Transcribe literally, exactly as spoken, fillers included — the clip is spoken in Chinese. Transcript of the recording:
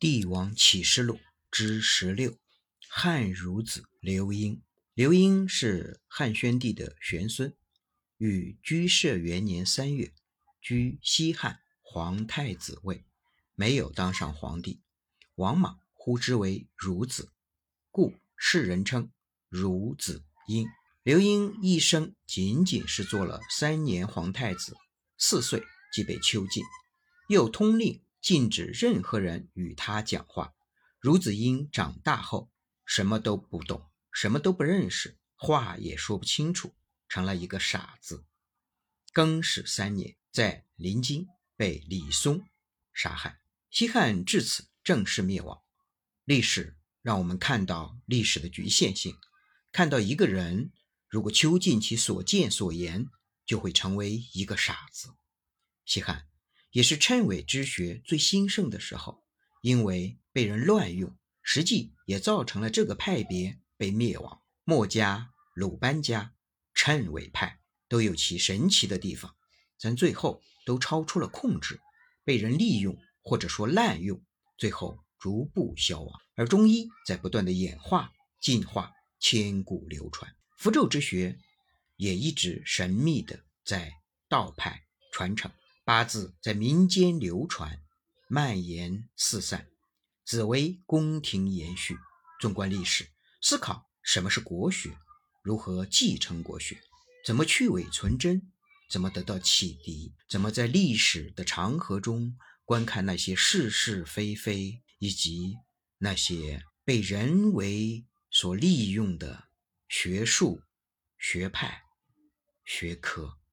帝王启示录之十六，汉孺子刘婴。刘婴是汉宣帝的玄孙，于居社元年三月居西汉皇太子位，没有当上皇帝。王莽呼之为孺子，故世人称孺子婴。刘婴一生仅仅是做了三年皇太子，四岁即被囚禁，又通令禁止任何人与他讲话。孺子婴长大后什么都不懂，什么都不认识，话也说不清楚，成了一个傻子。更始三年，在临津被李松杀害。西汉至此正式灭亡。历史让我们看到历史的局限性，看到一个人如果囚禁其所见所言，就会成为一个傻子。西汉也是谶纬之学最兴盛的时候，因为被人乱用，实际也造成了这个派别被灭亡。墨家、鲁班家、谶纬派都有其神奇的地方，但最后都超出了控制，被人利用或者说滥用，最后逐步消亡。而中医在不断的演化进化，千古流传。符咒之学也一直神秘的在道派传承，八字在民间流传，蔓延四散，紫薇宫廷延续。纵观历史，思考什么是国学，如何继承国学，怎么去伪存真，怎么得到启迪，怎么在历史的长河中观看那些是是非非，以及那些被人为所利用的学术、学派、学科。